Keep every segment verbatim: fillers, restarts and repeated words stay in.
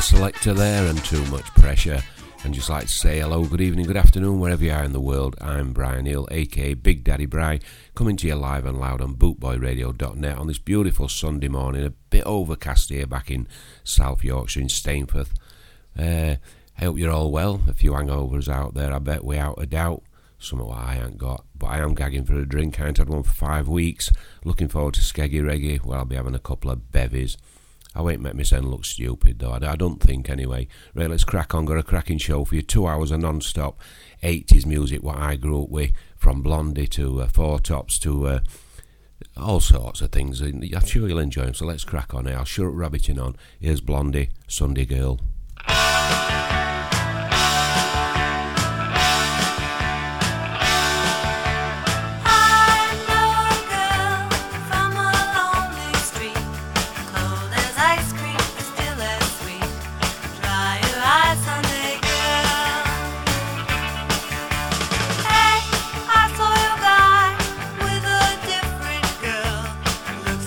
to selector there and too much pressure. And just like to say hello, good evening, good afternoon, wherever you are in the world. I'm Brian Neal, aka Big Daddy Bry, coming to you live and loud on boot boy radio dot net on this beautiful Sunday morning. A bit overcast here back in South Yorkshire, in Stainforth. Uh, I hope you're all well. A few hangovers out there, I bet, without a doubt. Some of what I ain't got, but I am gagging for a drink. I ain't had one for five weeks. Looking forward to Skeggy Reggy, where I'll be having a couple of bevies. I won't make myself look stupid, though. I don't think, anyway. Right, let's crack on. Got a cracking show for you. Two hours of non-stop eighties music, what I grew up with, from Blondie to uh, Four Tops to uh, all sorts of things. And I'm sure you'll enjoy them, so let's crack on here. I'll shut rabbiting on. Here's Blondie, Sunday Girl.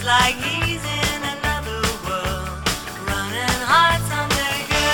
Like he's in another world, running hard someday, girl.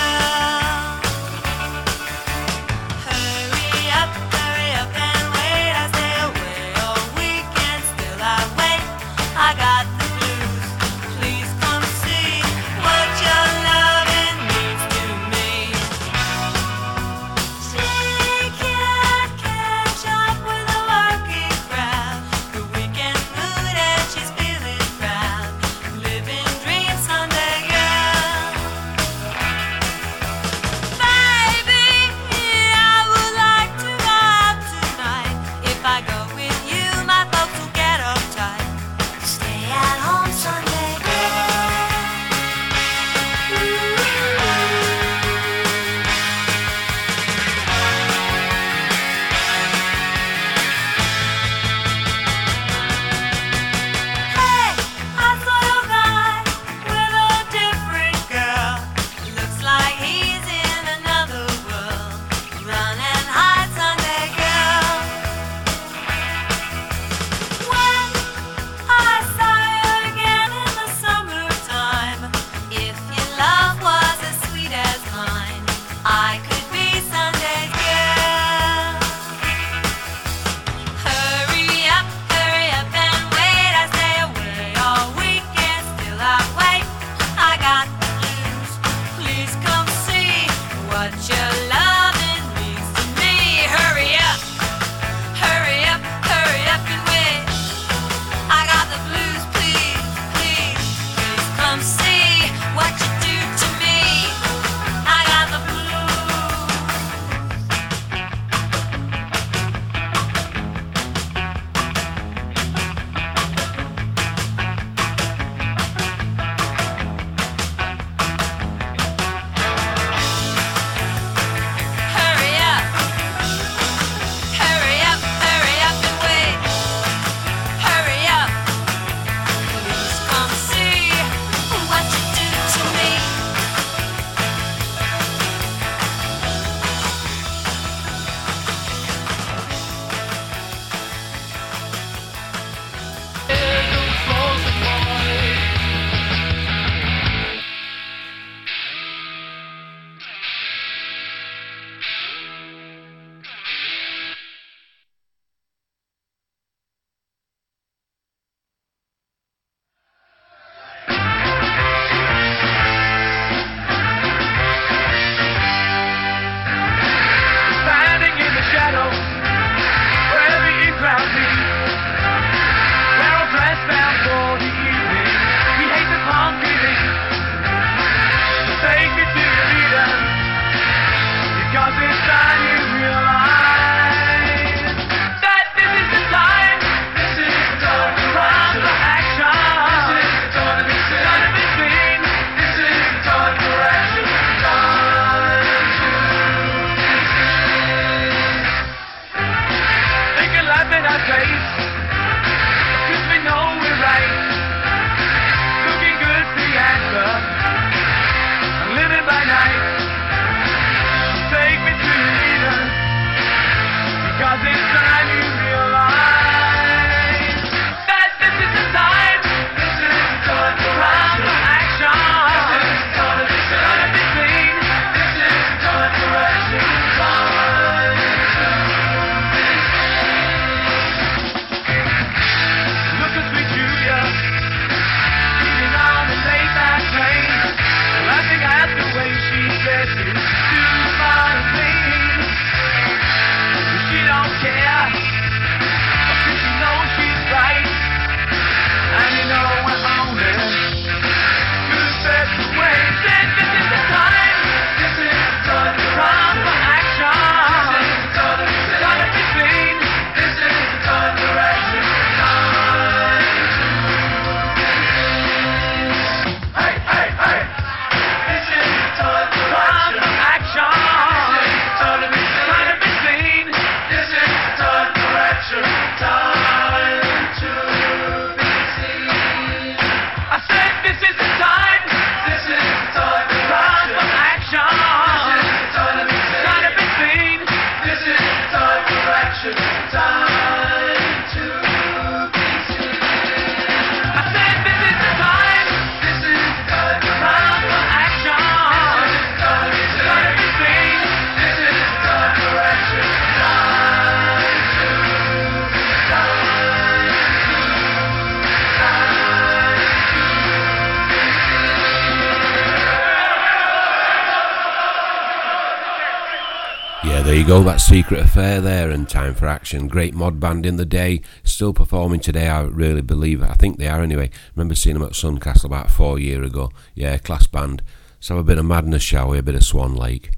there you go, that's Secret Affair there and Time for Action. Great mod band in the day, still performing today, I really believe. I think they are anyway. Remember seeing them at Suncastle about four years ago. Yeah, class band. Let's have a bit of Madness, shall we? A bit of Swan Lake.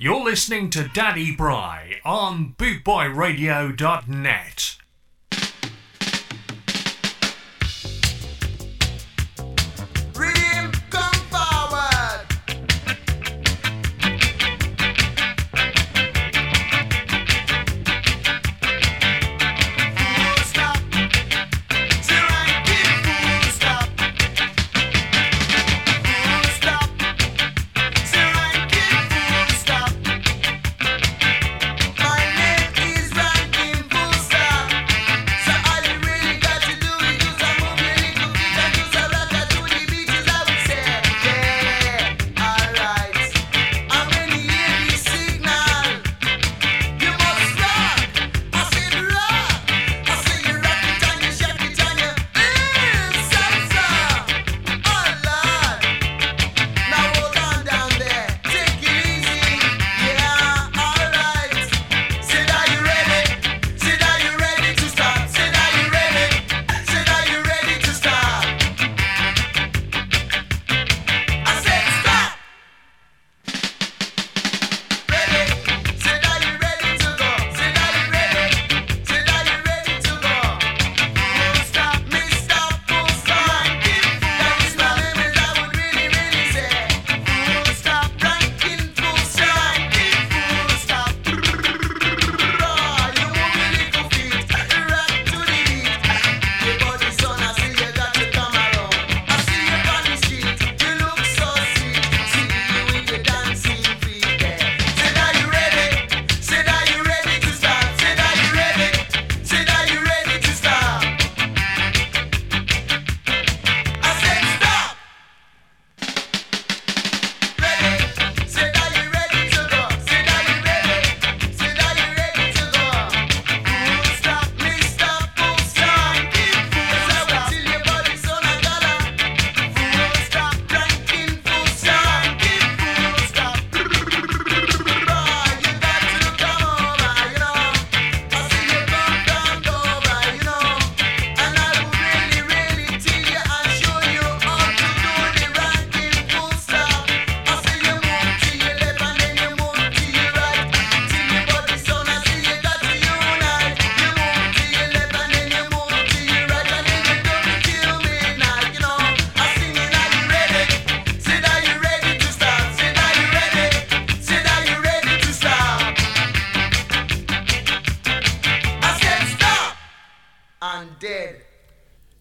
You're listening to Daddy Bry on boot boy radio dot net. Stop.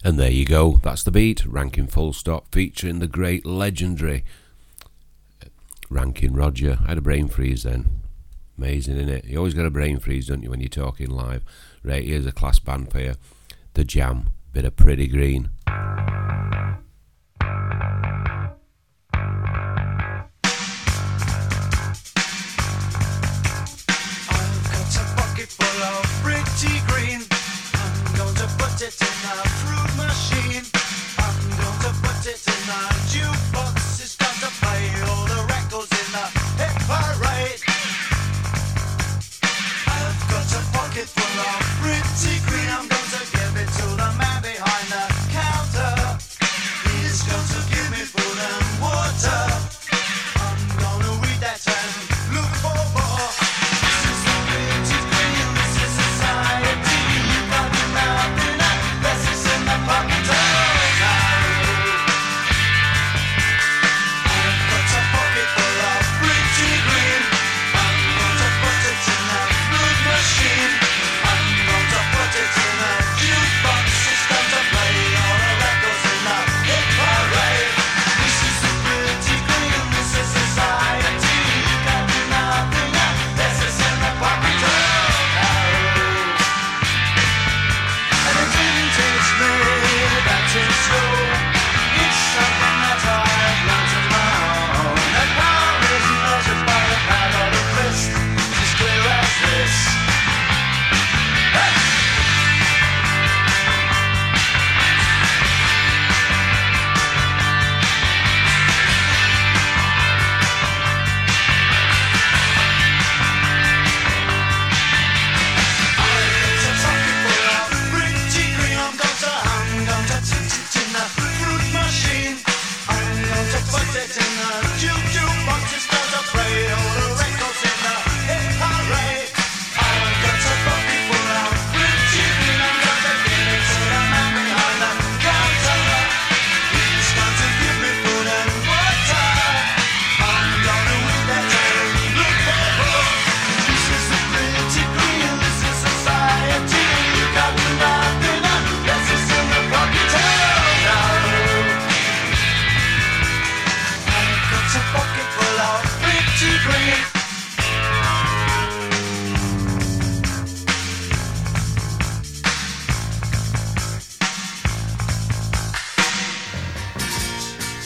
And there you go, that's the beat. Ranking full stop, featuring the great legendary Ranking Roger. I had a brain freeze then. Amazing, isn't it? You always got a brain freeze, don't you, when you're talking live. Right, here's a class band for you. The Jam, bit of Pretty Green.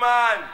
Man.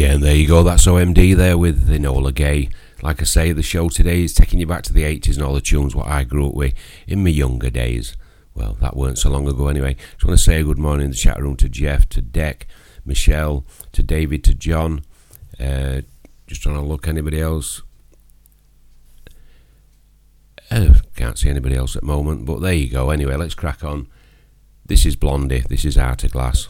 Yeah, and there you go, that's O M D there with Enola Gay. Like I say, the show today is taking you back to the eighties and all the tunes what I grew up with in my younger days. Well, that weren't so long ago anyway. Just want to say a good morning in the chat room to Jeff, to Deck, Michelle, to David, to John. Uh, just trying to look, anybody else? Uh, can't see anybody else at the moment, but there you go. Anyway, let's crack on. This is Blondie, this is Artiglass.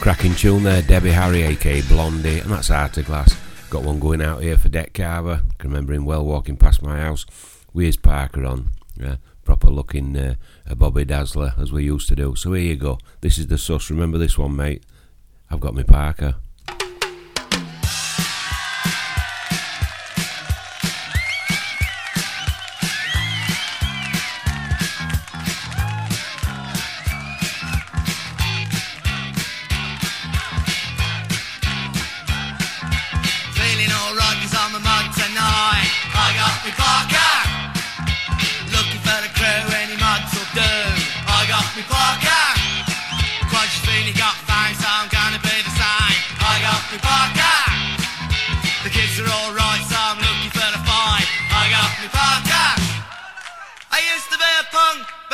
Cracking tune there, Debbie Harry aka Blondie, and that's Artiglass. Got one going out here for Deck Carver. Can remember him well walking past my house with his Parker on. Yeah, proper looking uh, a Bobby Dazzler as we used to do. So here you go. This is the sus. Remember this one, mate. I've got my Parker.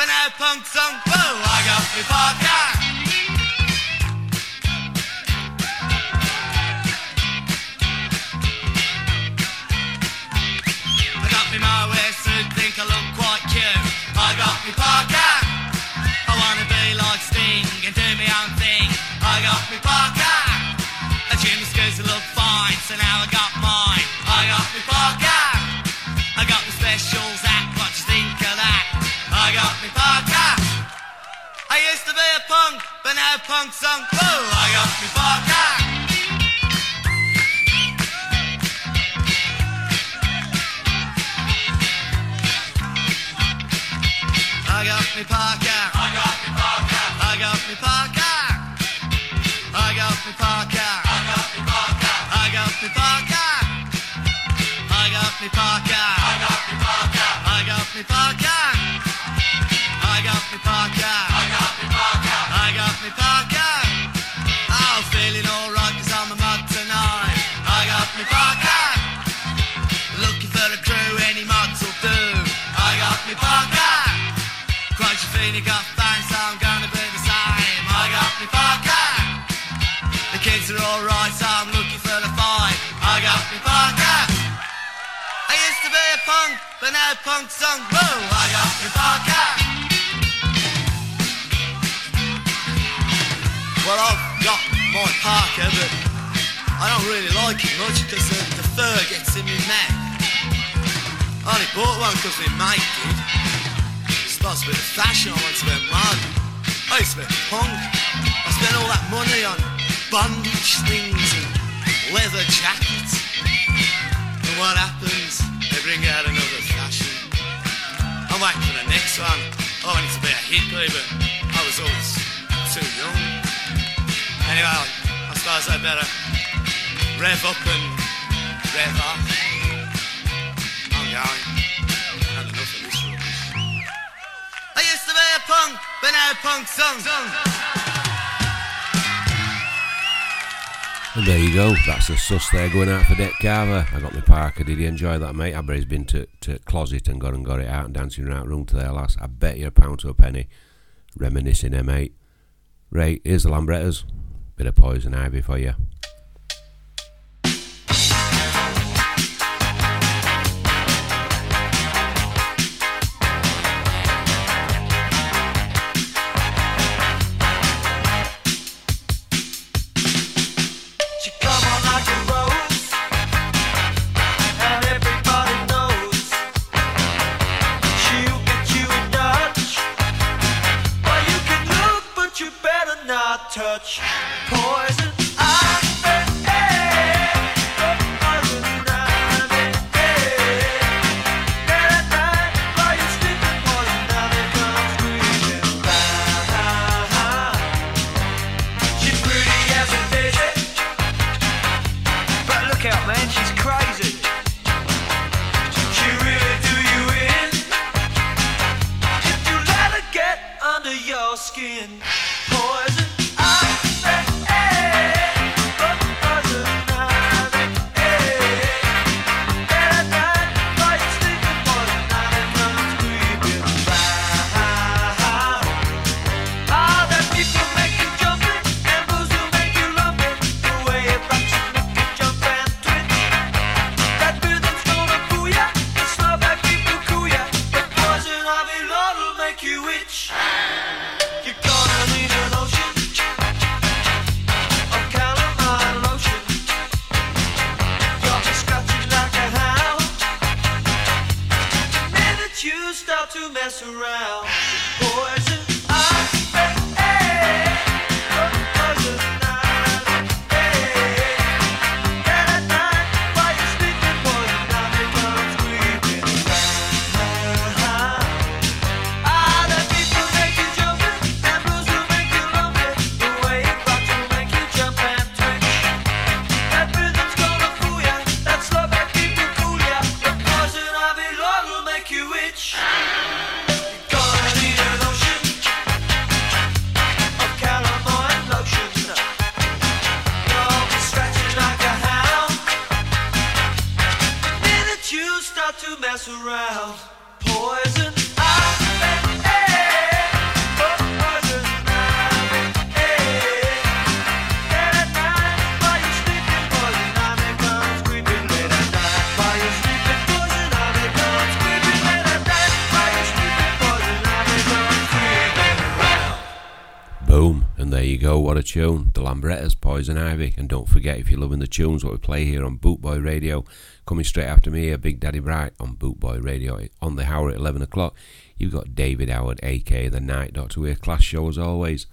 When I punk song, whoa, I got me vodka. I got me my way, so think I look quite cute. I got me vodka. I wanna be like Sting and do me own thing. I got me vodka. I trim my skirts to look fine, so now I got mine. I got me vodka. I got my specials out. I got me vodka. I used to be a punk, but now punk song. Whoa, I got me vodka. I got me vodka. I got me vodka. I got me vodka. I got me vodka. I got me vodka. I got me vodka. I got me vodka. I got me vodka. I got me vodka. I got me vodka. I got me vodka. I got me vodka. I'm feeling alright 'cause I'm a mod tonight. I got me vodka. Looking for a crew, any mods will do. I got me vodka. Crunchy feeling got fans, so I'm gonna be the same. I got me vodka. The kids are alright, so I'm looking for the fight. I got me vodka. I used to be a punk, but now punk song. Whoa, I got me vodka. Well, I've got my parka, but I don't really like it much because the, the fur gets in me neck. I only bought one because my mate did. It's supposed to be the fashion. I went to wear mud. I used to wear punk. I spent all that money on bondage things and leather jackets. And what happens? They bring out another fashion. I'm waiting for the next one. I wanted to be a hippie, but I was always too young. Anyway, I suppose I better rev up and rev up. I'm going. Had enough of this rubbish. I used to be a punk, but now punk songs. And there you go. That's the sus there going out for Dec Carver. I got my parker. Did you enjoy that, mate? I bet he's been to, to closet and gone and got it out and dancing around the room to their lass. I bet you a pound to a penny. Reminiscing, eh, mate? Right, here's the Lambrettas. Bit of Poison Ivy for you. Touch poison. To mess around, poison. I there you go, what a tune. The Lambrettas, Poison Ivy. And don't forget, if you're loving the tunes, what we play here on Boot Boy Radio, coming straight after me here, Big Daddy Bry on Boot Boy Radio. On the hour at eleven o'clock, you've got David Howard, a k a. The Night Doctor. We're a class show as always.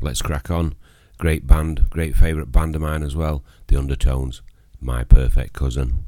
Let's crack on. Great band, great favourite band of mine as well, The Undertones, My Perfect Cousin.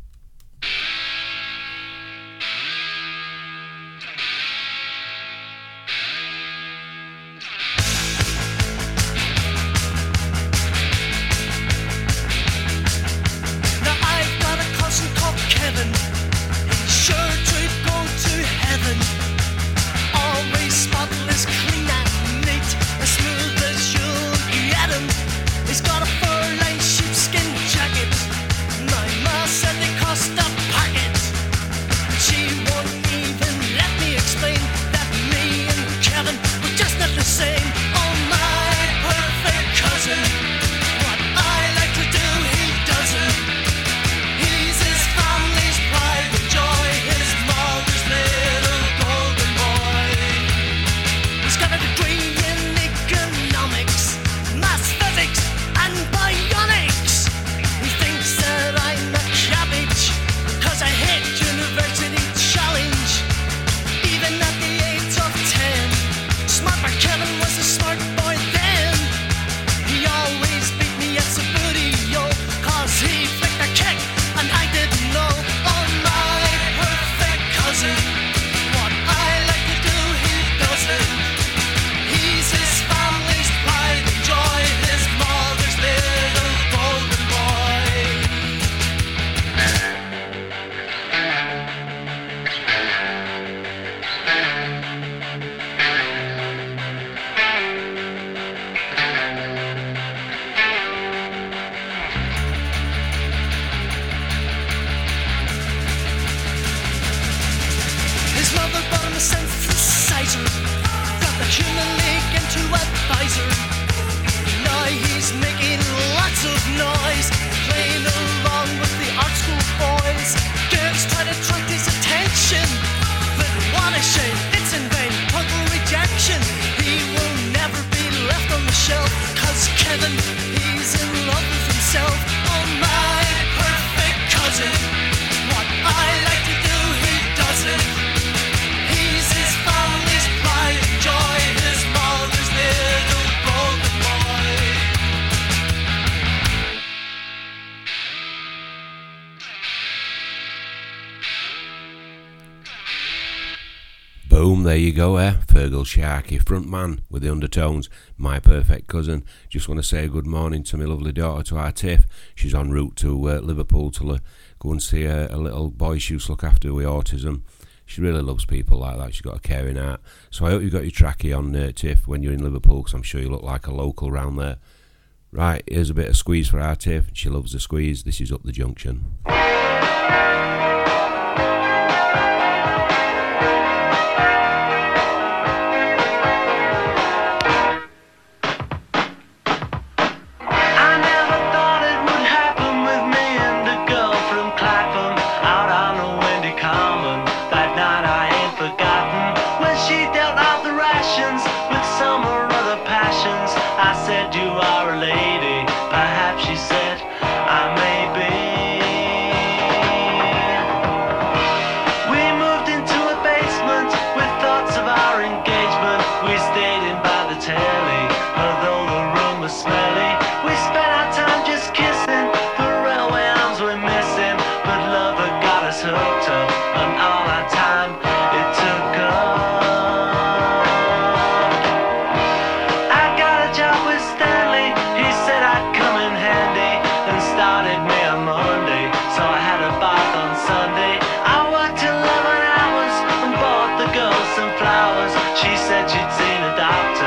There you go, eh? Fergal Sharkey, front man with The Undertones, My Perfect Cousin. Just want to say good morning to my lovely daughter, to our Tiff. She's en route to uh, Liverpool to uh, go and see a, a little boy she used to look after with autism. She really loves people like that. She's got a caring heart. So I hope you've got your trackie on, uh, Tiff, when you're in Liverpool, because I'm sure you look like a local round there. Right, here's a bit of Squeeze for our Tiff. She loves the Squeeze. This is Up the Junction. She said she'd seen a doctor.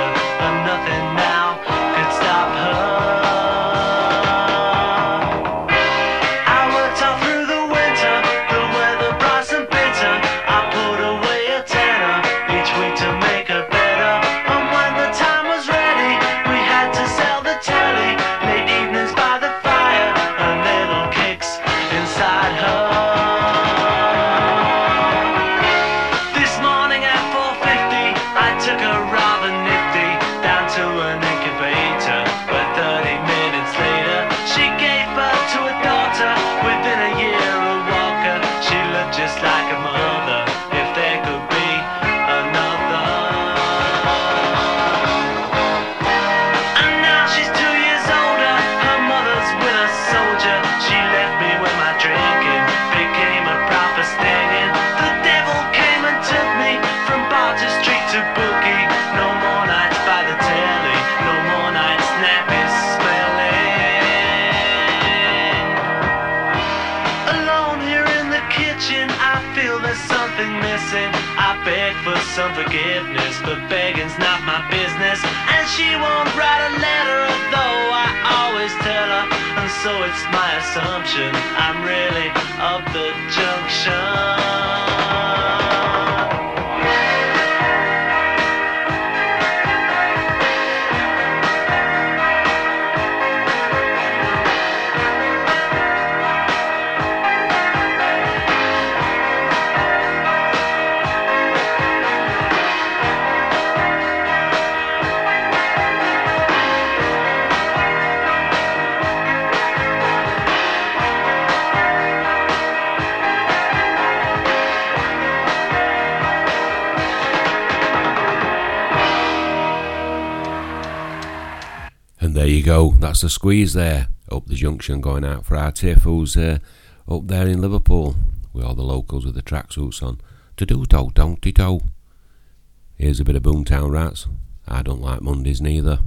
blessing. I beg for some forgiveness, but begging's not my business. And she won't write a letter, although I always tell her. And so it's my assumption I'm really of the junction. There you go, that's the Squeeze there, up the junction, going out for our tiff who's uh, up there in Liverpool with all the locals with the tracksuits on. To-do-do-don't-de-do. Here's a bit of Boomtown Rats. I don't like Mondays neither.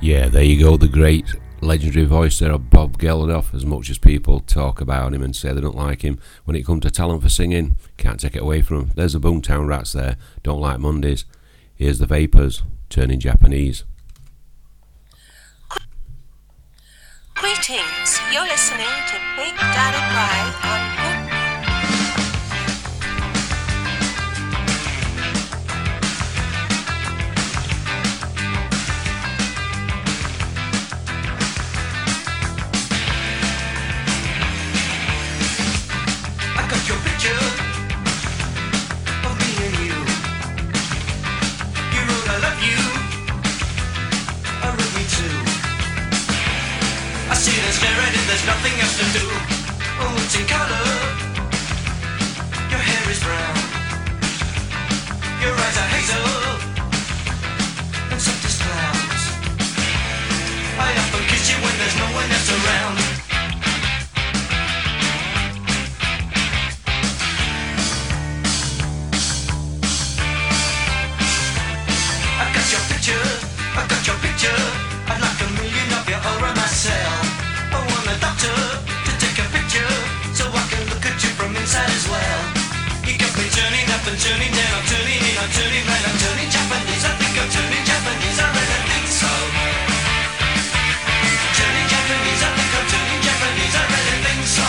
Yeah, there you go, the great legendary voice there of Bob Geldof. As much as people talk about him and say they don't like him, when it comes to talent for singing, can't take it away from him. There's the Boomtown Rats there, Don't Like Mondays. Here's the Vapors, Turning Japanese. Greetings, you're listening to Big Daddy Bry on narrative, there's nothing else to do. Oh, it's in color. Your hair is brown. Your eyes are hazel. And soft as clouds. I often kiss you when there's no one else around. I got your picture. I got your picture. I'd like a million of your aura myself. I want a doctor to take a picture so I can look at you from inside as well. You got me turning up and turning down. I'm turning in, I'm turning round, I'm turning Japanese. I think I'm turning Japanese, I really think so. Turning Japanese, I think I'm turning Japanese, I really think so.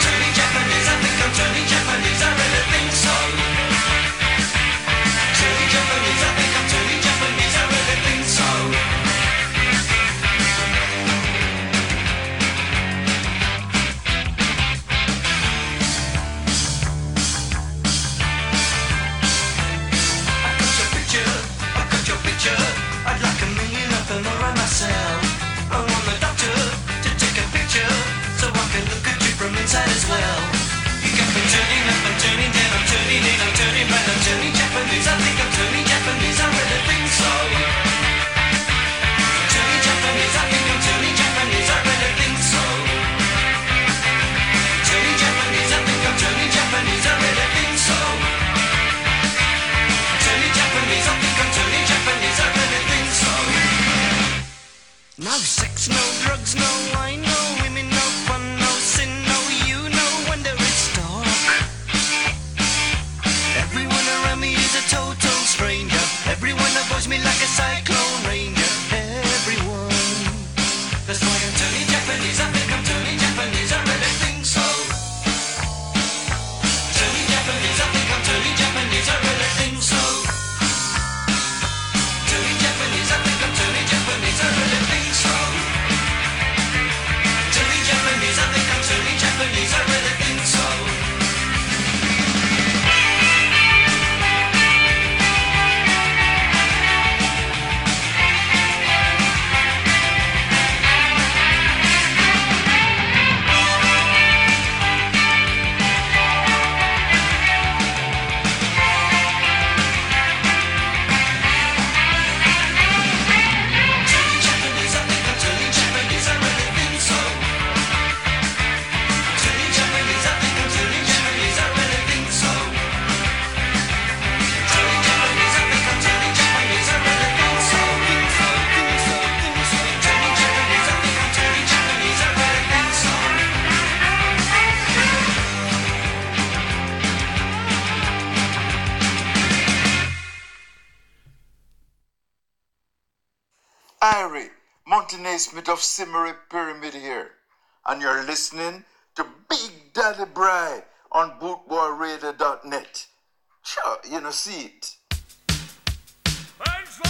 Turning Japanese, I think I'm turning Japanese, I really think so. Turning Japanese, I think I'm turning Japanese, I really think so. I want a doctor to take a picture so I can look at you from inside as well. You got me turning up, I'm turning down, I'm turning in, I'm turning round, I'm turning Japanese. I think I'm turning Japanese, I really think so. Turning Japanese, I think I'm turning Japanese, I really think so. Turning Japanese, I think I'm turning Japanese, I really think so. Turning Japanese, I think I'm turning Japanese, I really think so. No sex, no drugs, no wine, no women, no fun, no sin, no you, no wonder it's dark. Everyone around me is a total stranger. Everyone avoids me like a cyclone ranger. Everyone. That's why I'm turning Japanese, I think I'm turning Japanese, I really think so. Turning Japanese, I think I'm turning Japanese, I really think so. Turning Japanese, I think I'm turning Japanese, I really think so. Japanese, I really think so. Smith of Simmery Pyramid here, and you're listening to Big Daddy Bry on boot boy radio dot net. Sure, you know, see it. Yes.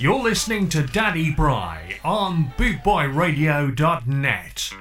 You're listening to Daddy Bry on boot boy radio dot net.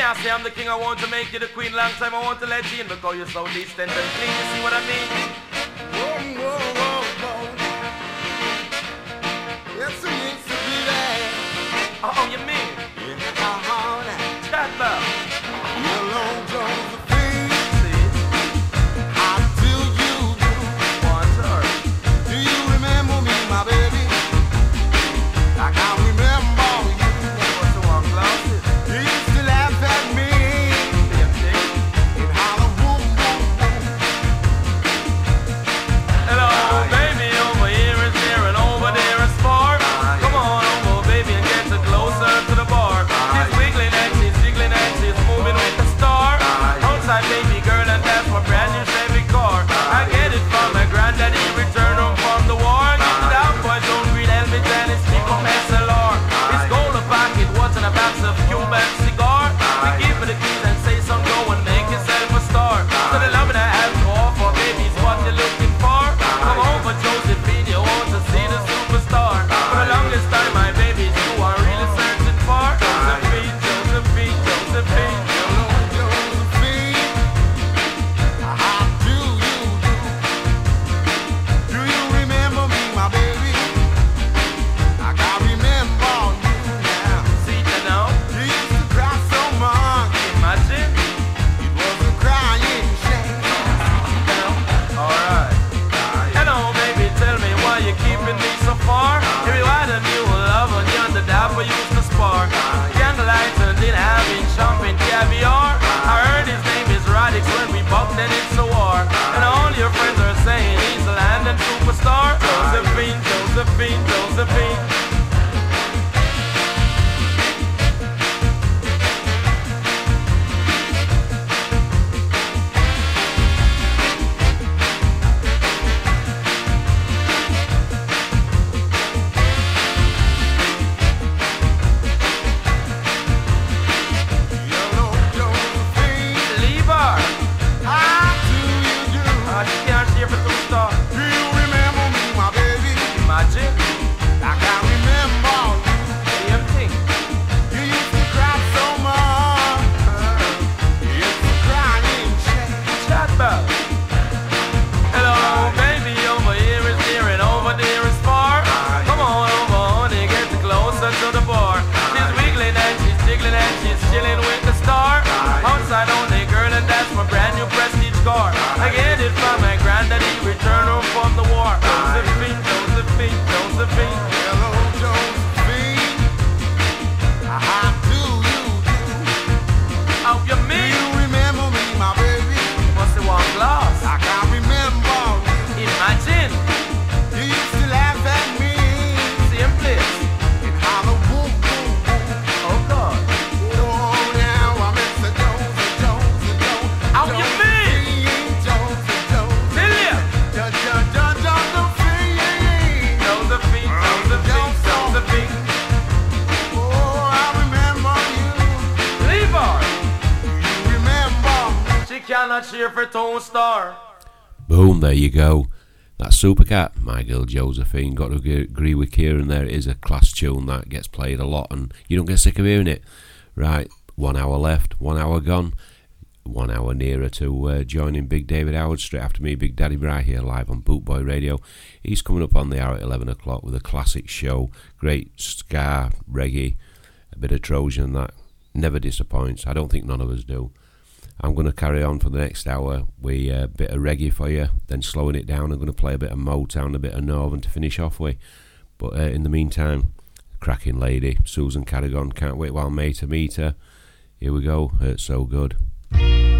I say I'm the king, I want to make you the queen. Long time I want to let you in because you're so distant and clean. You see what I mean? Whoa, whoa, whoa, whoa. Yes, it needs to be there. Oh, oh, you mean? Yeah. Uh-huh, now. That love. You're long, Josephine. Until you do. One, sir. Do you remember me, my baby? Like I remember. Boom, there you go. That's Supercat, My Girl Josephine. Got to agree with Kieran there. It is a class tune that gets played a lot and you don't get sick of hearing it. Right, one hour left, one hour gone, one hour nearer to uh, joining Big David Howard. Straight after me, Big Daddy Bry here live on Boot Boy Radio. He's coming up on the hour at eleven o'clock with a classic show. Great ska, reggae, a bit of Trojan that never disappoints. I don't think none of us do. I'm going to carry on for the next hour with a bit of reggae for you, then slowing it down. I'm going to play a bit of Motown, a bit of Northern to finish off with. But uh, in the meantime, cracking lady, Susan Carrigan, Can't Wait While May to Meet Her. Here we go, Hurts So Good. Yeah.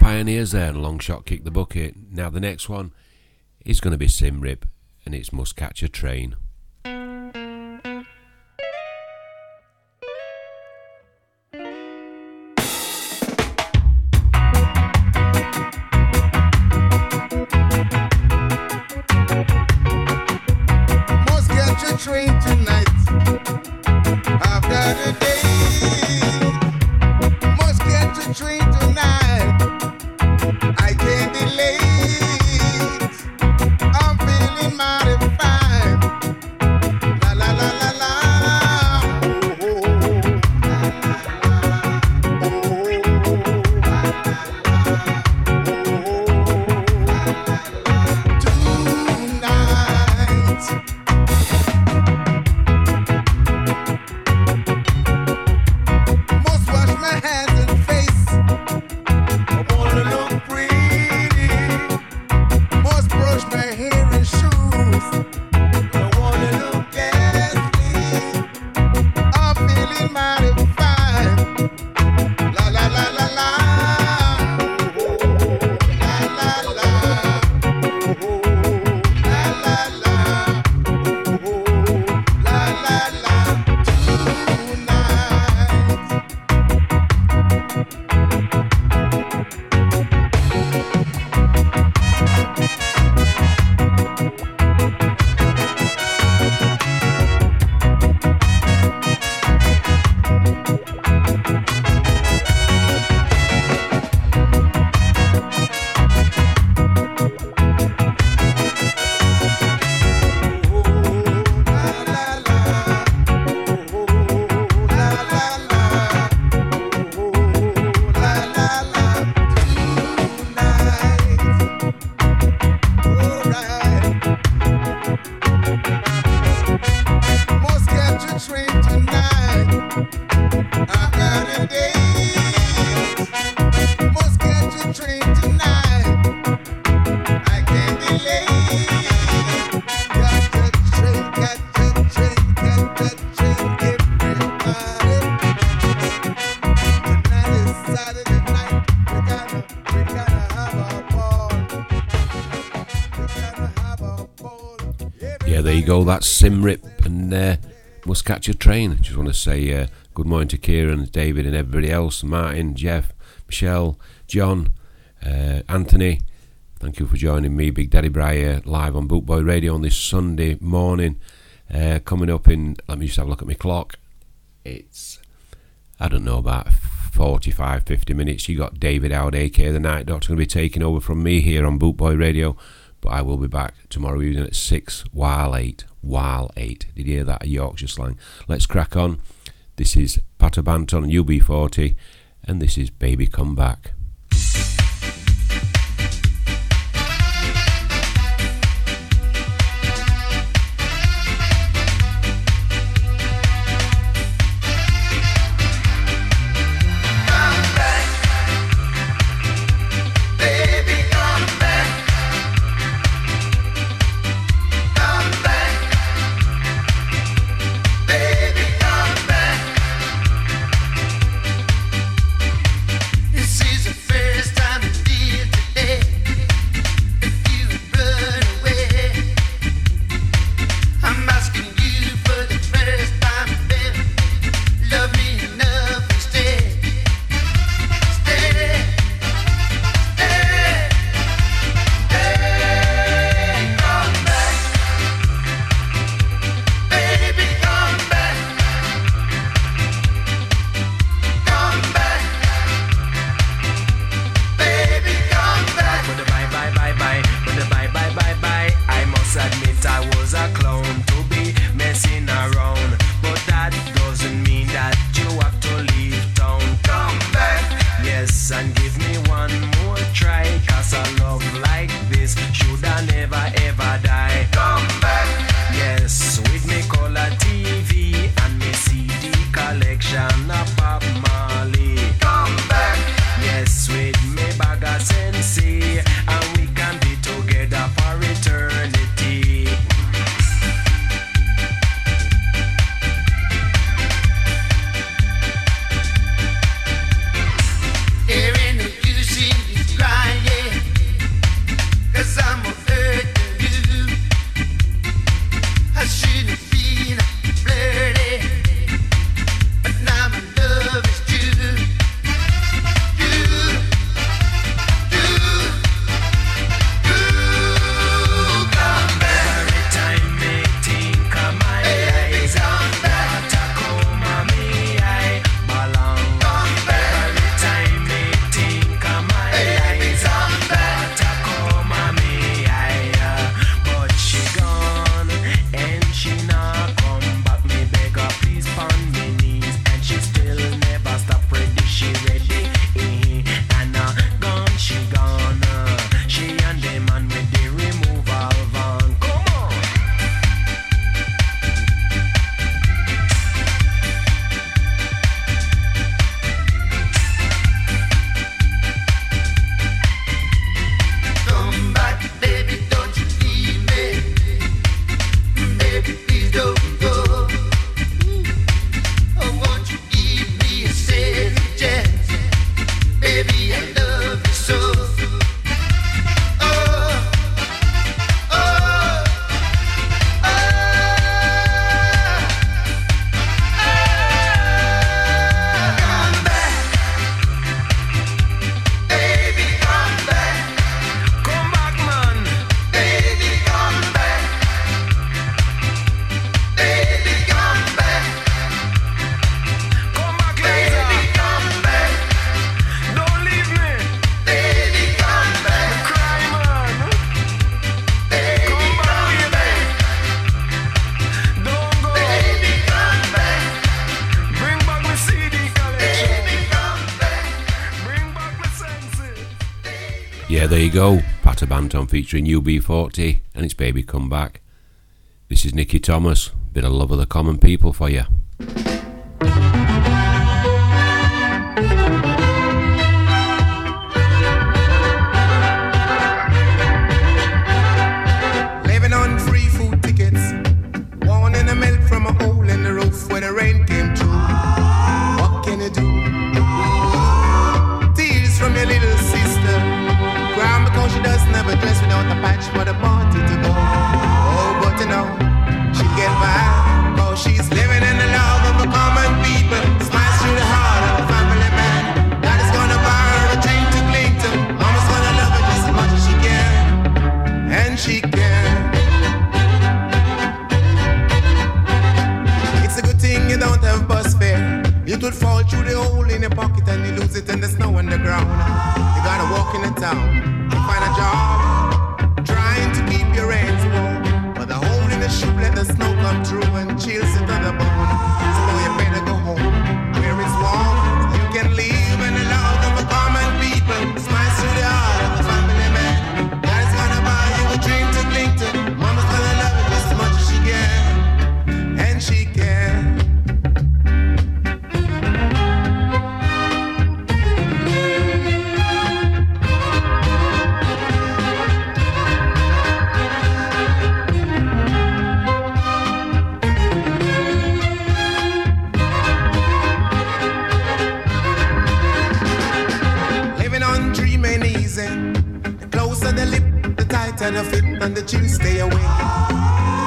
Pioneers there, and long shot kick the bucket. Now the next one is going to be Sim Rip, and it's Must Catch a Train. Go, that's Sim Rip and uh, Must Catch a Train. Just want to say uh, good morning to Kieran, David and everybody else, Martin, Jeff, Michelle, John, uh, Anthony. Thank you for joining me, Big Daddy Bry, uh, live on Boot Boy Radio on this Sunday morning. Uh, coming up in, let me just have a look at my clock, it's, I don't know, about forty-five, fifty minutes. You got David Howard, aka The Night Doctor, going to be taking over from me here on Boot Boy Radio. But I will be back tomorrow evening at six, while eight. While eight. Did you hear that? A Yorkshire slang. Let's crack on. This is Pater Banton, U B forty, and this is Baby Come Back. Go, Pater Banton featuring U B forty, and it's Baby Come Back. This is Nicky Thomas, bit of love of the common people for you. Living on free food tickets, warm in the milk from a hole in the roof where the rain came through. What can you do? Tears from your little sister. Because she does never dress without a patch for the party to go. Oh, but you know, she get by. Oh, she's living in the love of the common people. Smiles through the heart of a family man. God is gonna buy her a dream to cling to. Mama's gonna love her just as much as she can. And she can. It's a good thing you don't have bus fare. You could fall through the hole in your pocket and you lose it in the snow on the ground. You gotta walk in the town. Find a job, trying to let the snow come through and chills you to the bone. So you better go home where it's warm. You can live in the love of a common people. Smiles to the heart of a family man. Daddy's gonna buy you a drink to cling to. Mama's gonna love you just as much as she can. And she can. And a fit and the chill stay away.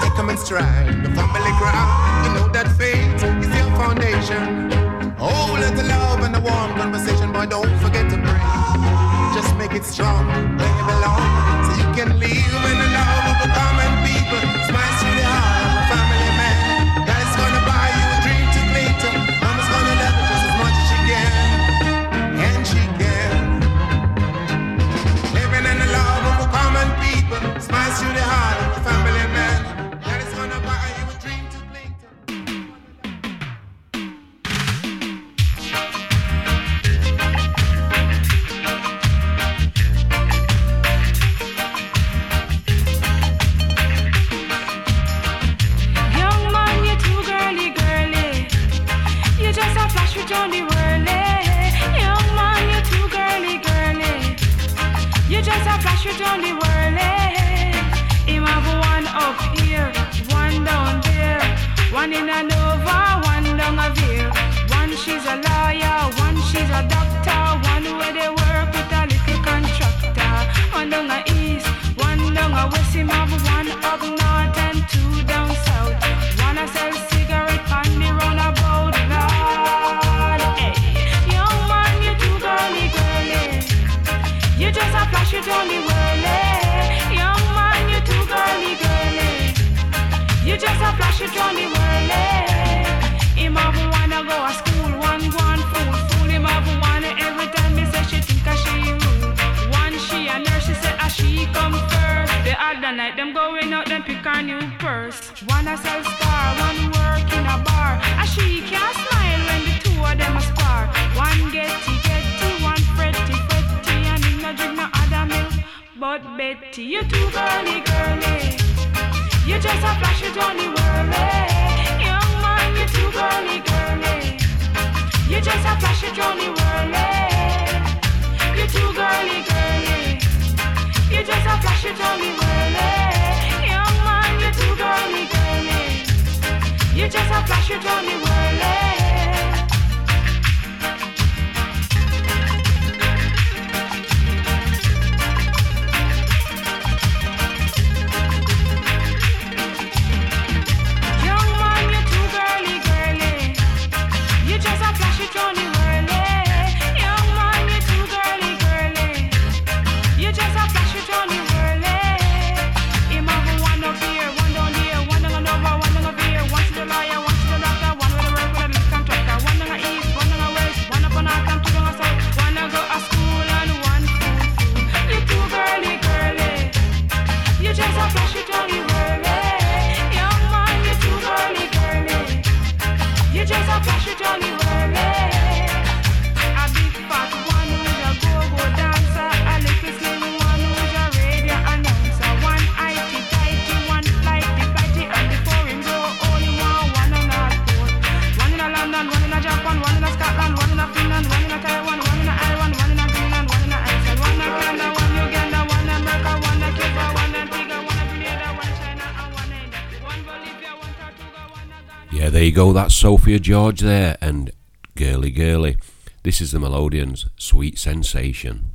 Take them in stride, the family ground. You know that faith is your foundation. Oh, let the love and the warm conversation, boy, don't forget to pray. Just make it strong, where you belong, so you can live in the love of the common people. Smiles through the heart of a family man. Daddy's gonna buy you a drink to cling to. Mama's gonna love you just as much as she can. And she can. Living in the love of a common people. Smiles through the heart of a family man. That is gonna buy you a dream to blink. Young man, you're too girly, girly. You just a flash with Johnny Whirly. Young man, you're too girly, girly. You just a flash with Johnny Whirly. One down there, one in a Nova, one down a veer. One she's a lawyer, one she's a doctor, one where they work with a little contractor. One down a east, one down a west, him have one up north and two down south. One a sell cigarette on the roundabout, Lord, hey. Young man, you too girly, girly. You just a flash, you don't be whirly. Young man, you too girly, girly. You just a flash, you draw me whirly. Him have one a go a school, one go on fool. Fool him have one every time me say she think a she rude. One she a nurse, she say a she come first. The other night them going out, them pick her new purse. One a sell star, one work in a bar. A she can't smile when the two of them a spar. One getty getty, one pretty pretty, and him no drink no other milk but Betty. You too girly girly. You just a flash, you don't be worried. Young man, you too girly, girly. You just a flash, you don't be worried. You too girly, girly. You just a flash, you don't be worried. Young man, you too girly, girly. You just a flash, you don't be worried. There you go, that's Sophia George there and Girly Girly. This is the Melodians, Sweet Sensation.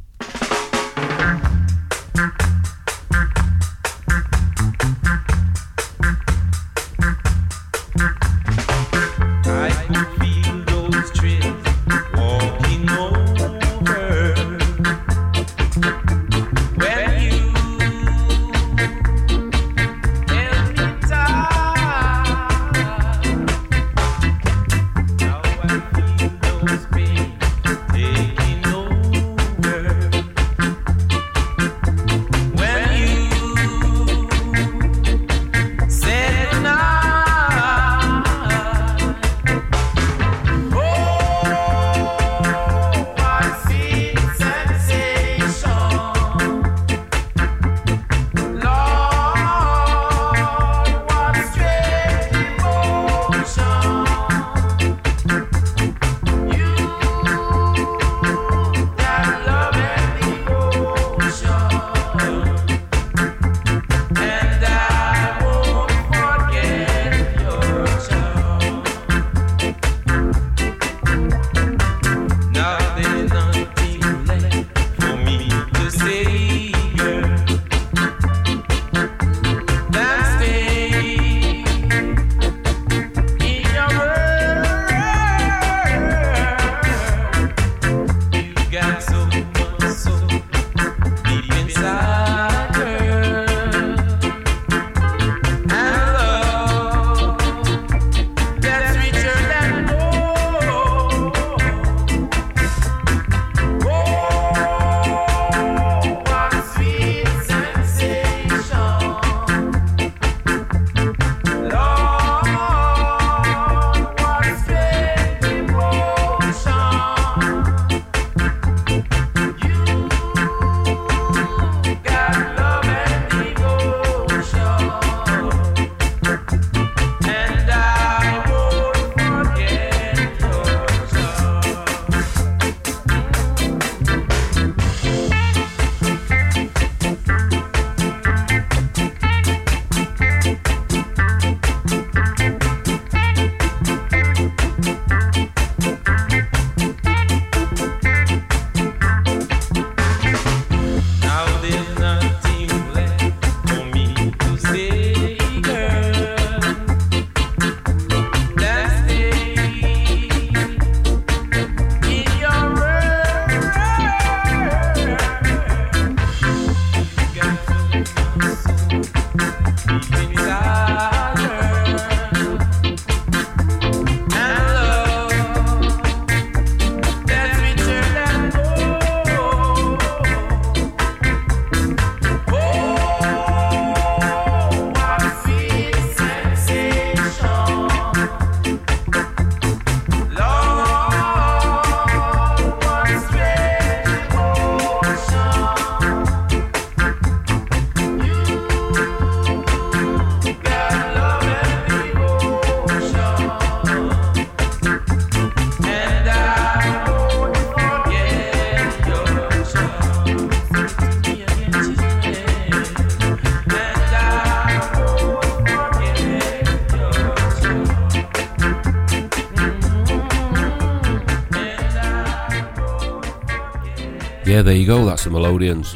Yeah, there you go, that's The Melodians,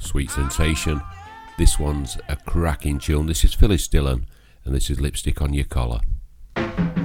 Sweet Sensation. This one's a cracking tune. This is Phyllis Dillon, and this is Lipstick on Your Collar. Oh,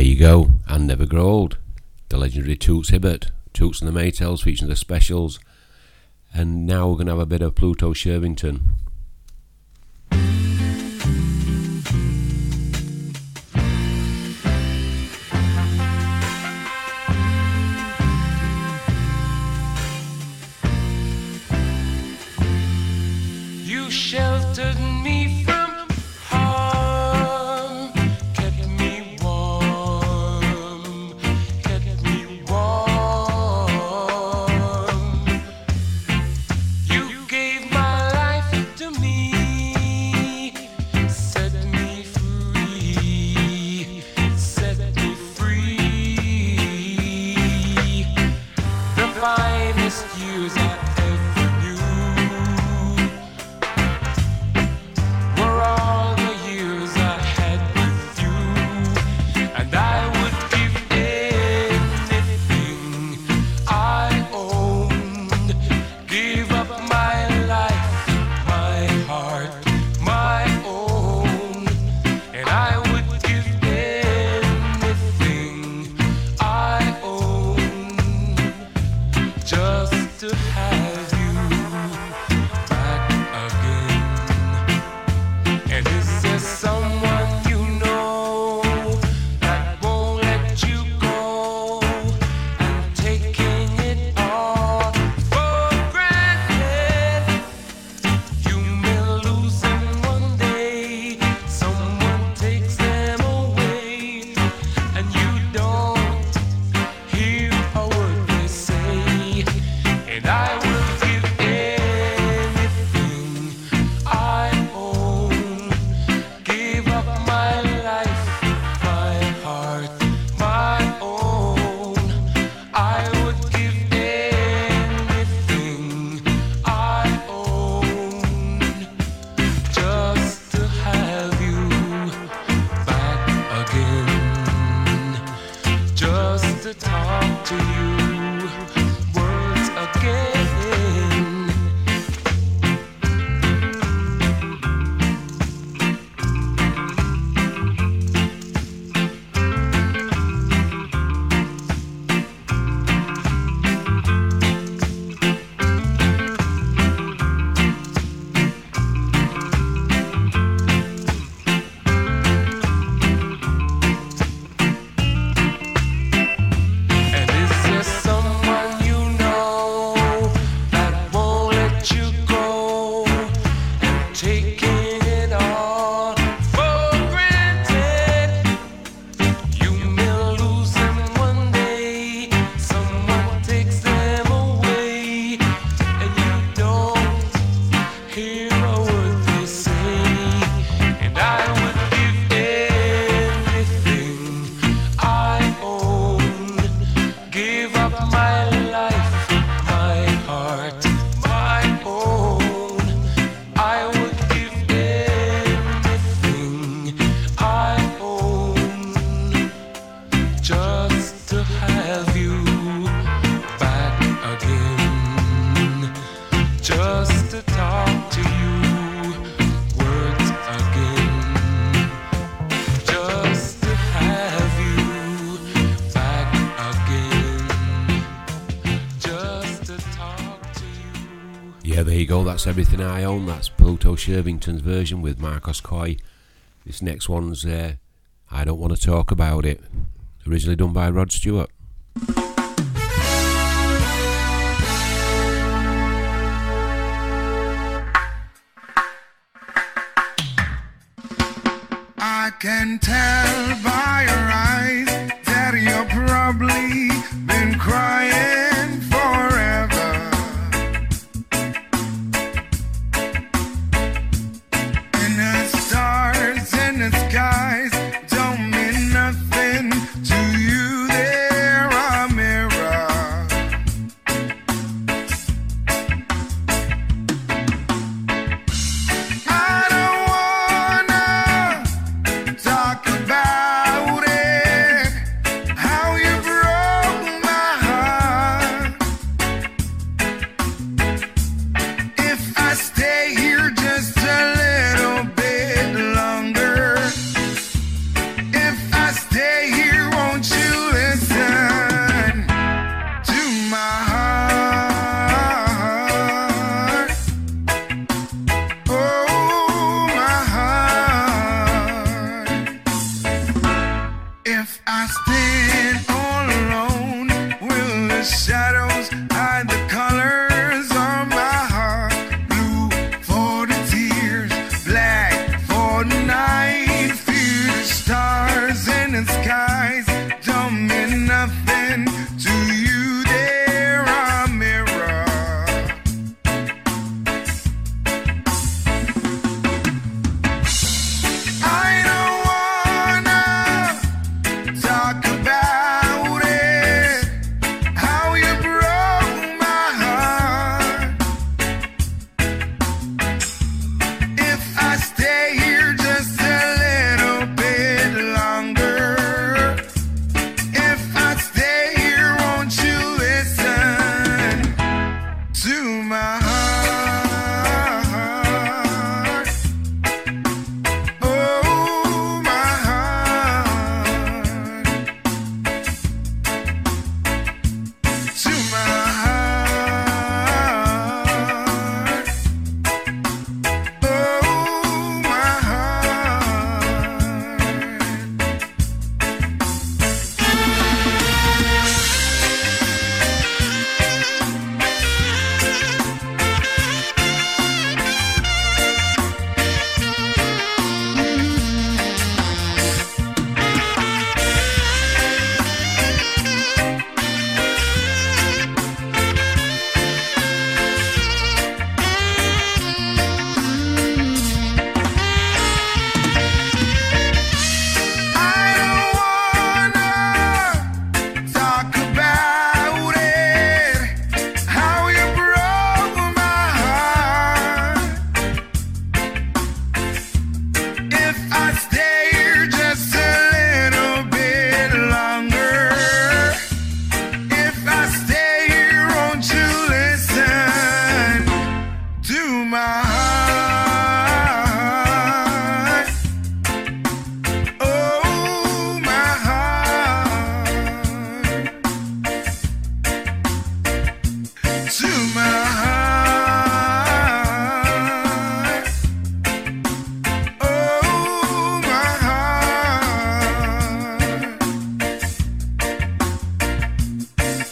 There you go, and Never Grow Old, the legendary Toots Hibbert, Toots and the Maytals featuring the Specials, and now we're going to have a bit of Pluto Shervington. You sheltered me from That's Everything I Own. That's Pluto Shervington's version with Marcos Coy. This next one's uh, I Don't Want to Talk About It, originally done by Rod Stewart. I can tell by your eyes that you've probably been crying. Guys don't mean nothing to you, there are many. If I stand all alone, will the shadows hide the colors of my heart? Blue for the tears, black for the night. Fear the stars in the skies don't mean nothing to you. They're a mirror. I don't wanna talk about it, how you broke my heart. If I stay here just a little bit longer, if I stay here, won't you listen to my heart? Oh, my heart. To my heart. Oh, my heart. I don't wanna talk about it, how you broke my heart. If I stay here just a little bit longer, if I stay here, won't you listen to my heart? Oh, my heart. To my heart. Oh, my heart.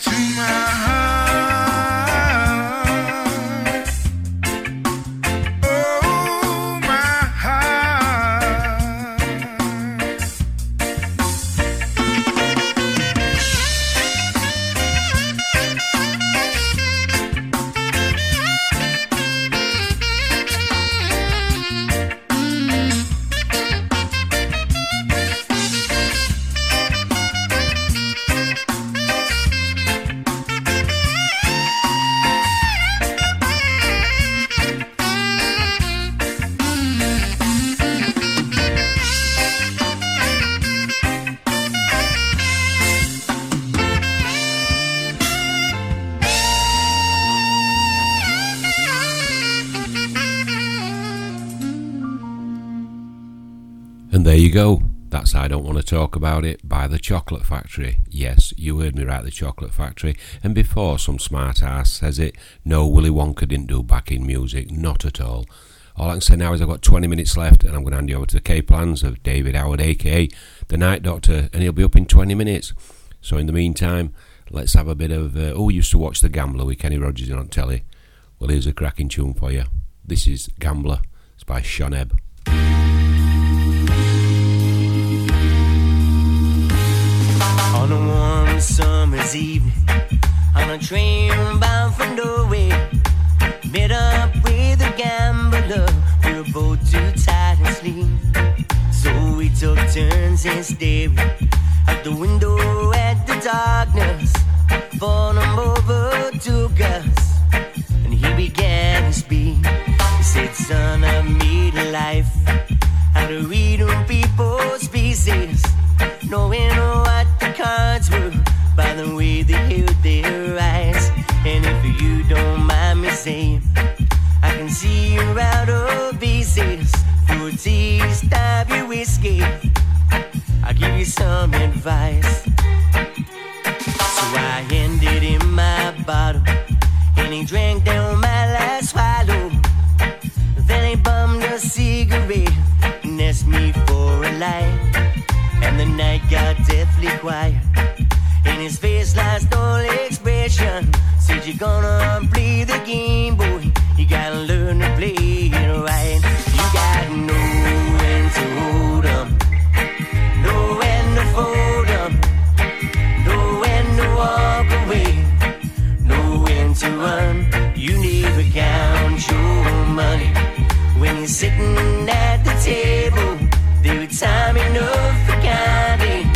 To my heart. Oh, my heart. And there you go. That's I Don't Want to Talk About It by The Chocolate Factory. Yes, you heard me right, The Chocolate Factory. And before some smart ass says it, no, Willy Wonka didn't do backing music, not at all. All I can say now is I've got twenty minutes left and I'm going to hand you over to the K-Plans of David Howard, aka The Night Doctor, and he'll be up in twenty minutes. So in the meantime, let's have a bit of, uh, oh, we used to watch The Gambler with Kenny Rogers on telly. Well, here's a cracking tune for you. This is Gambler. It's by Sean Ebb. On a warm summer's evening, on a train bound for Norway, met up with a gambler. We were both too tired and sleep, so we took turns and stared out the window at the darkness. Falling over took us, and he began to speak. He said, "Son, I made a life out of reading people's faces, knowing what the cards were by the way they held their eyes. And if you don't mind me saying, I can see you're out of pieces. For a taste of your whiskey, I'll give you some advice." So I handed him my bottle, and he drank down my last swallow. Then he bummed a cigarette and asked me for a light. And the night got deathly quiet. In his face lost all expression. Said you're gonna play the game, boy. You gotta learn to play it right. You gotta know when to hold 'em, know when to fold 'em, know when to walk away, know when to run. You never count your money when you're sitting at the table. There is time enough for counting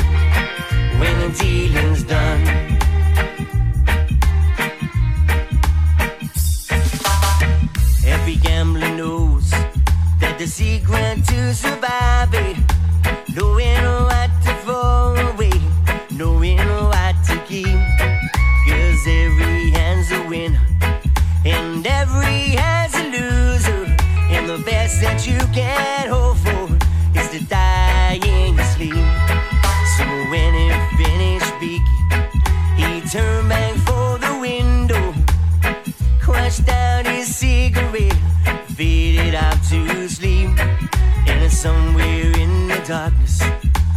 when the dealing's done. Every gambler knows that the secret to surviving, knowing what to throw away, knowing what to keep. 'Cause every hand's a winner and every hand's a loser, and the best that you can hope for is to die in your sleep. So when he finished speaking, he turned back for the window, crushed down his cigarette, faded off to sleep. And somewhere in the darkness,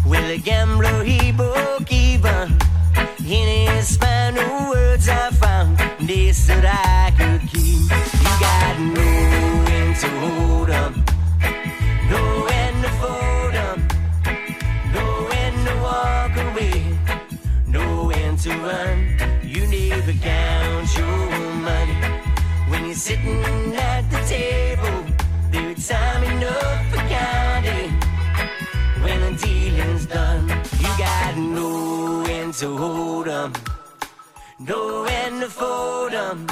well, the gambler he broke even. In his final words I found this that I could keep. You gotta know when to hold 'em, know when to fold 'em, know when to walk away, know when to run. You never count your money when you're sitting at the table. There is time enough for counting when the dealing's done. You gotta know when to hold 'em, know when to fold 'em,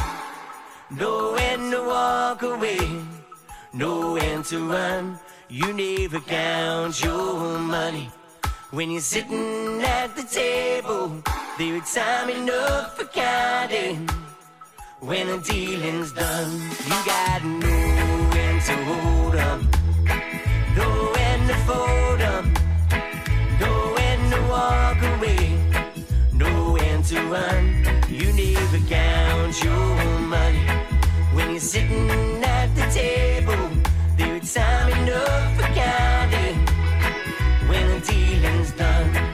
know when to walk away, know when to run. You never count your money when you're sitting at the table. There is time enough for counting when the dealing's done. You gotta know when to hold 'em, know when to fold 'em, know when to walk away, know when to run. You never count your money when you're sitting at the table. There is time enough for counting when the dealing's done.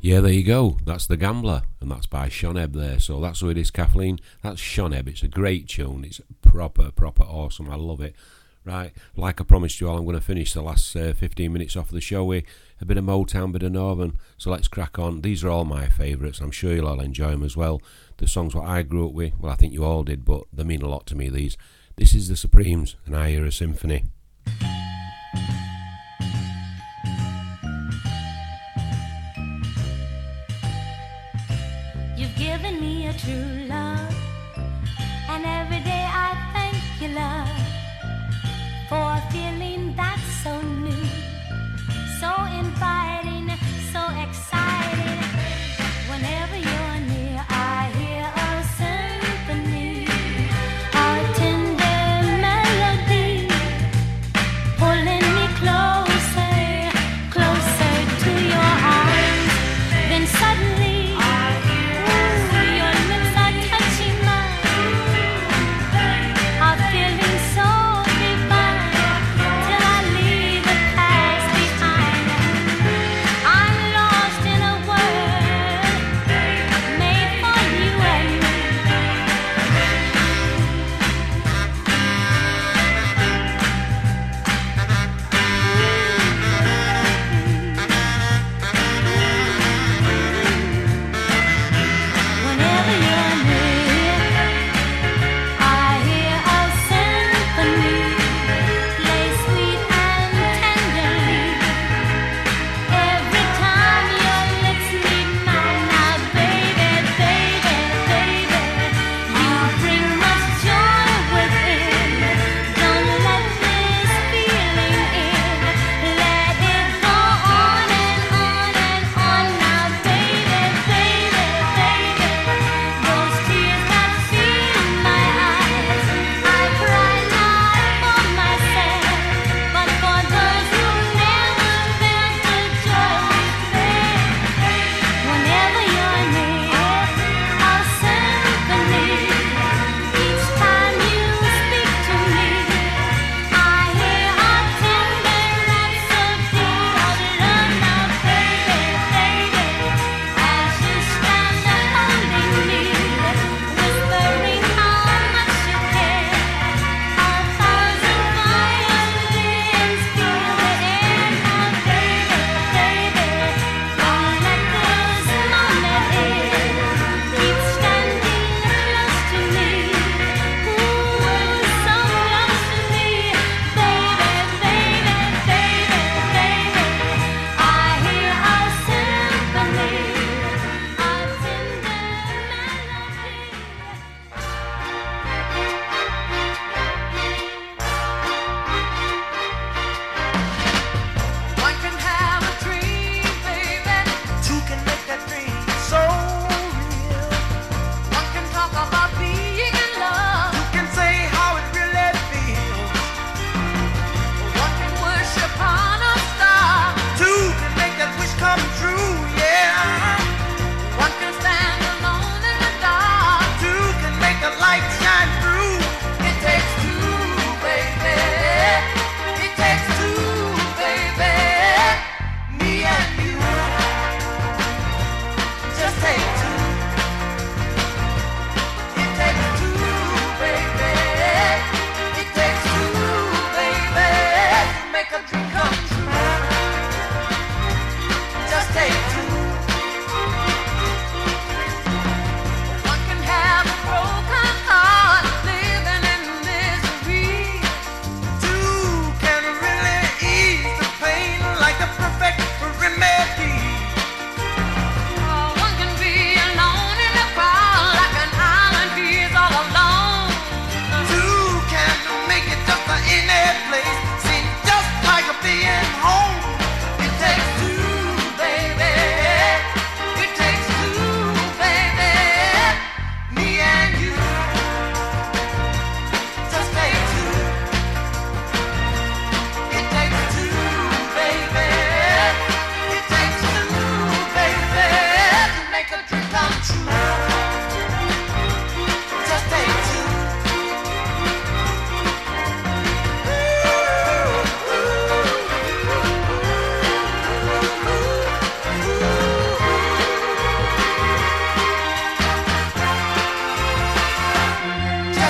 Yeah, there you go. That's The Gambler, and that's by Sean Ebb there. So that's who it is, Kathleen. That's Sean Ebb. It's a great tune. It's proper, proper awesome. I love it. Right, like I promised you all, I'm going to finish the last uh, fifteen minutes off of the show with a bit of Motown, bit of Northern. So let's crack on. These are all my favourites. I'm sure you'll all enjoy them as well. The songs what I grew up with, well, I think you all did, but they mean a lot to me, these. This is The Supremes, and I Hear a Symphony. True love, and every day I thank you, love, for a feeling that's so new, so inviting, so exciting. Whenever you're near, I hear a symphony, a tender melody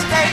We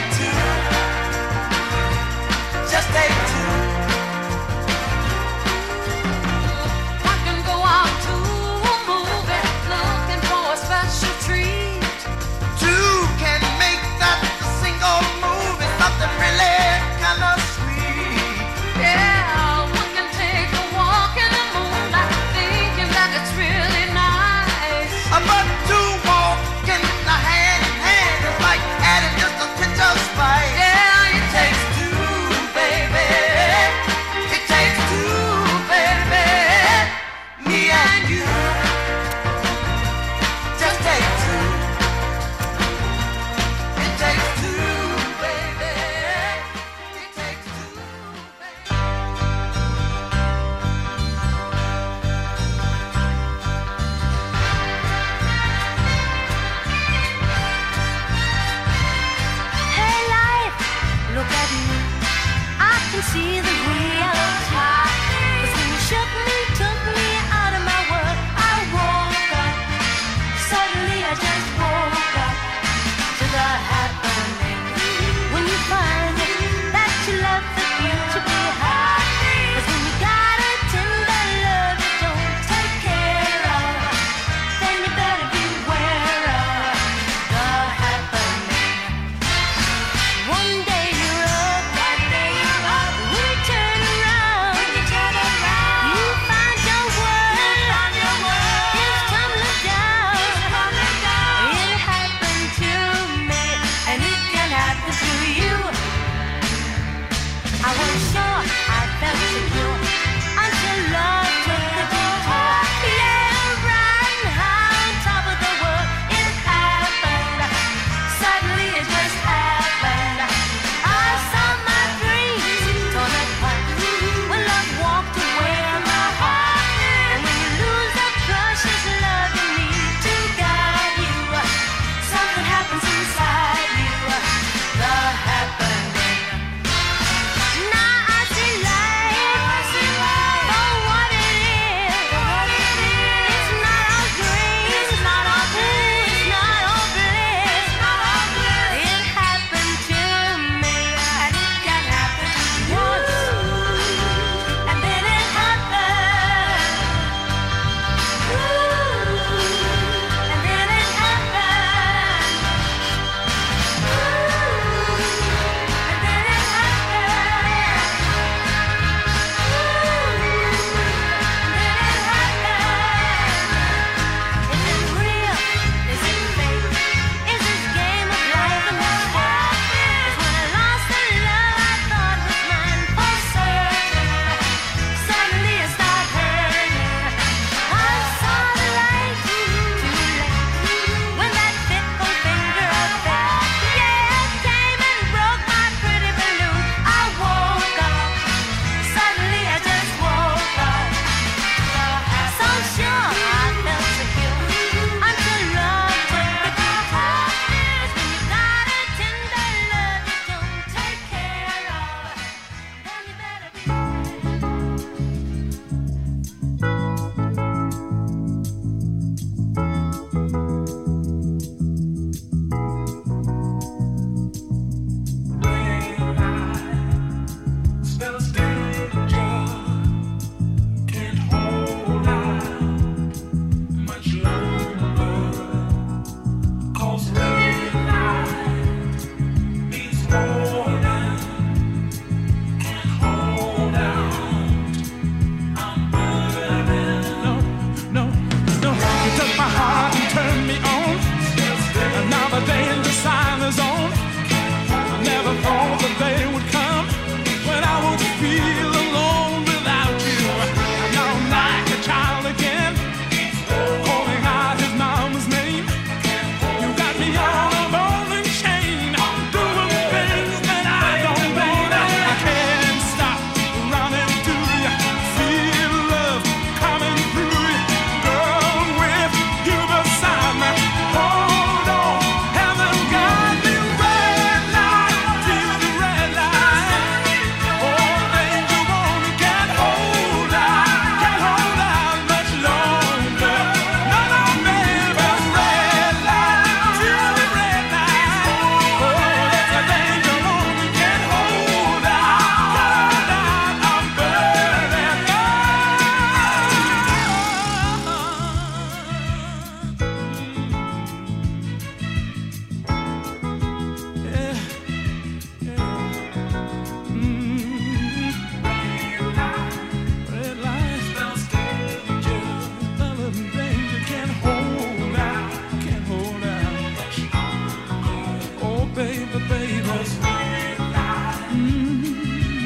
baby, baby. Cause red light mm-hmm.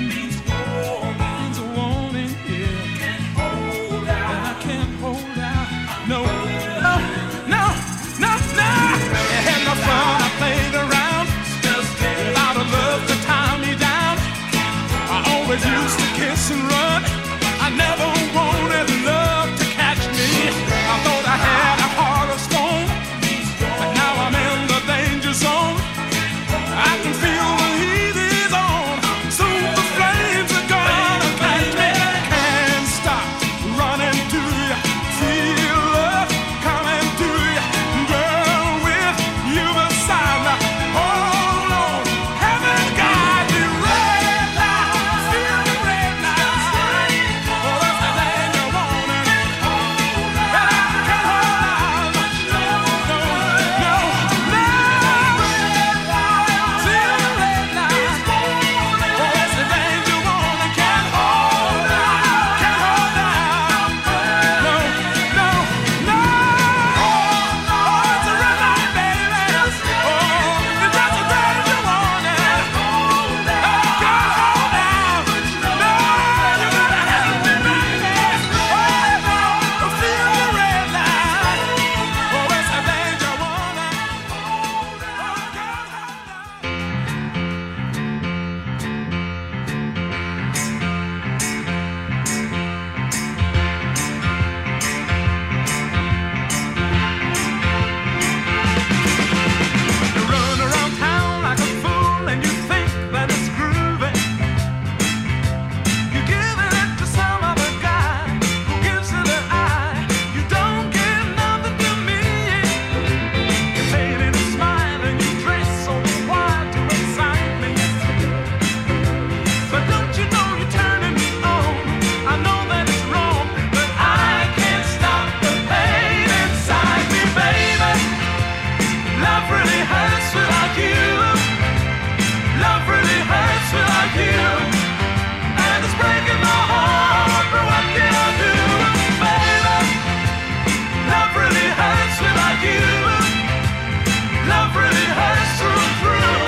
means warning. Means a warning, yeah. And hold out. And I can't hold out. No, no, no, no, no. And had no fun, I played around. A lot of love to tie me down. I always used to kiss and run. I never wanted love to catch me. I thought I had a heart of stone, but now I'm in the danger zone. I can feel the heat is on. Soon the flames are gonna catch me. Can't stop running to you. Feel love coming to you. Girl, with you beside me, hold on. Heaven guide you. Red light, feel the red light. Oh, that's the thing you wanted. And I can't hold out. No, no, no, no. Feel the red light. Oh, that's the thing you wanted. Can't hold out. Can't hold out. No, no, no. Oh, it's a red light, baby. Oh, it's just the thing you wanted. Oh, can't hold out. No, you gotta have me, baby. Oh, no, feel the red light. Oh, it's the thing you wanted. Oh, can't hold out. You run around town like a fool and you think that it's groovy. You give it to some other guy who gives it an eye. You don't give nothing to me. You made it a smile and you dress so wide to excite me. But don't you know you're turning me on? I know that it's wrong, but I can't stop the pain inside me, baby. Love really hurts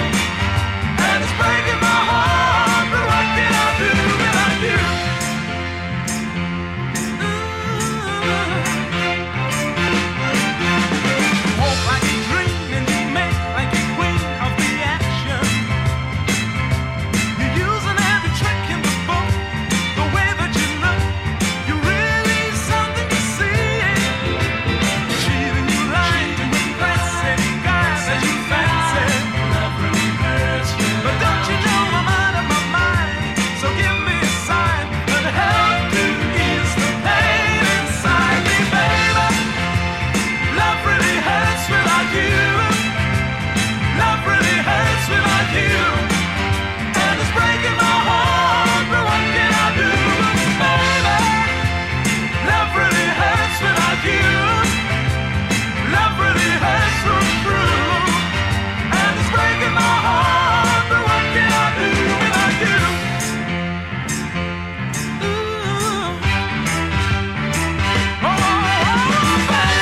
without you.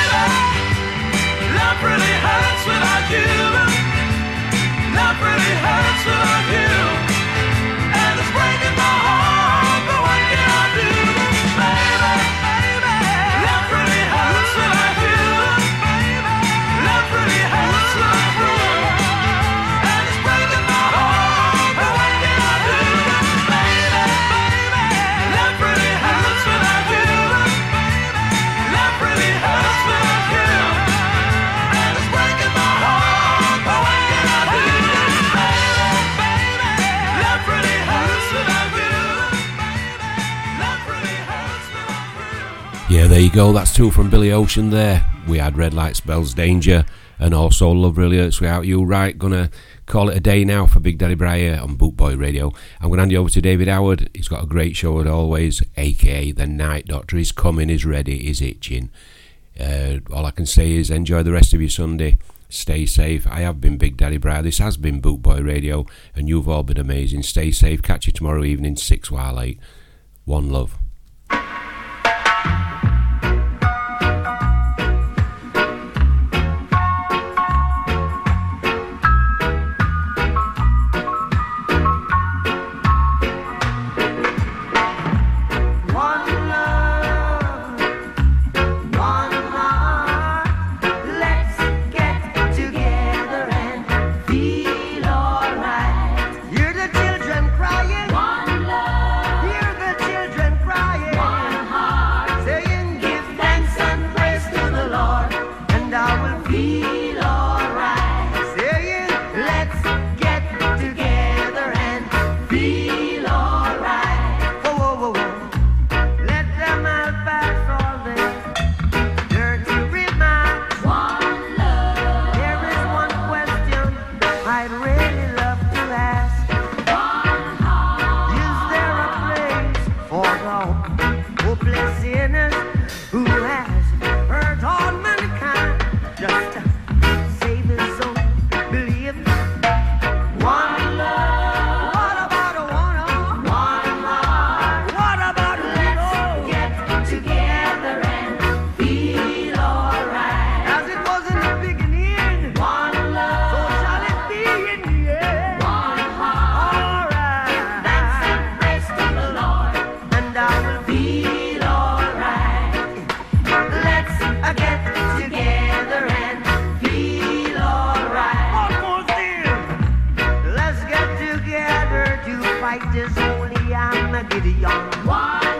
Love really hurts without you. And it's breaking my heart, but what can I do? Baby, love really hurts without you. Love really hurts through and through. And it's breaking my heart, but what can I do without you? Walk like a dream and you make like a queen of the action. You're using every trick in the book, the way that you look. You're really something to see. Cheating, you lie, you impressive guys that you fancy. Love really hurts, but don't you know I'm out of my mind? So give me a sign that help to ease the pain inside me, baby. Love really hurts without you. Love really hurts without you. And it's breaking my heart, but what can I do, baby? Love really hurts without you. Love really hurts through and through. And it's breaking my heart, but what can I do without you? Ooh. Oh, baby. Love really hurts without you. Love really hurts without you. And it's breaking my heart, but what can I do, baby? Love really hurts without you. Love really hurts without you. And it's breaking my heart, but what can I do, baby? Love really hurts without you. Love really hurts without you. And it's breaking my heart, but what can I do, baby? Love really hurts without you. Love really hurts without you. Yeah, there you go. That's two from Billy Ocean there. We had Red Light Spells Danger and also Love Really Hurts Without You. Right, gonna call it a day now for Big Daddy Bry here on Boot Boy Radio. I'm gonna hand you over to David Howard. He's got a great show as always, aka The Night Doctor. He's coming, he's ready, he's itching. Uh, all I can say is enjoy the rest of your Sunday. Stay safe. I have been Big Daddy Bry. This has been Boot Boy Radio, and you've all been amazing. Stay safe. Catch you tomorrow evening, six while eight. One love. This only I'm a Gideon. Why?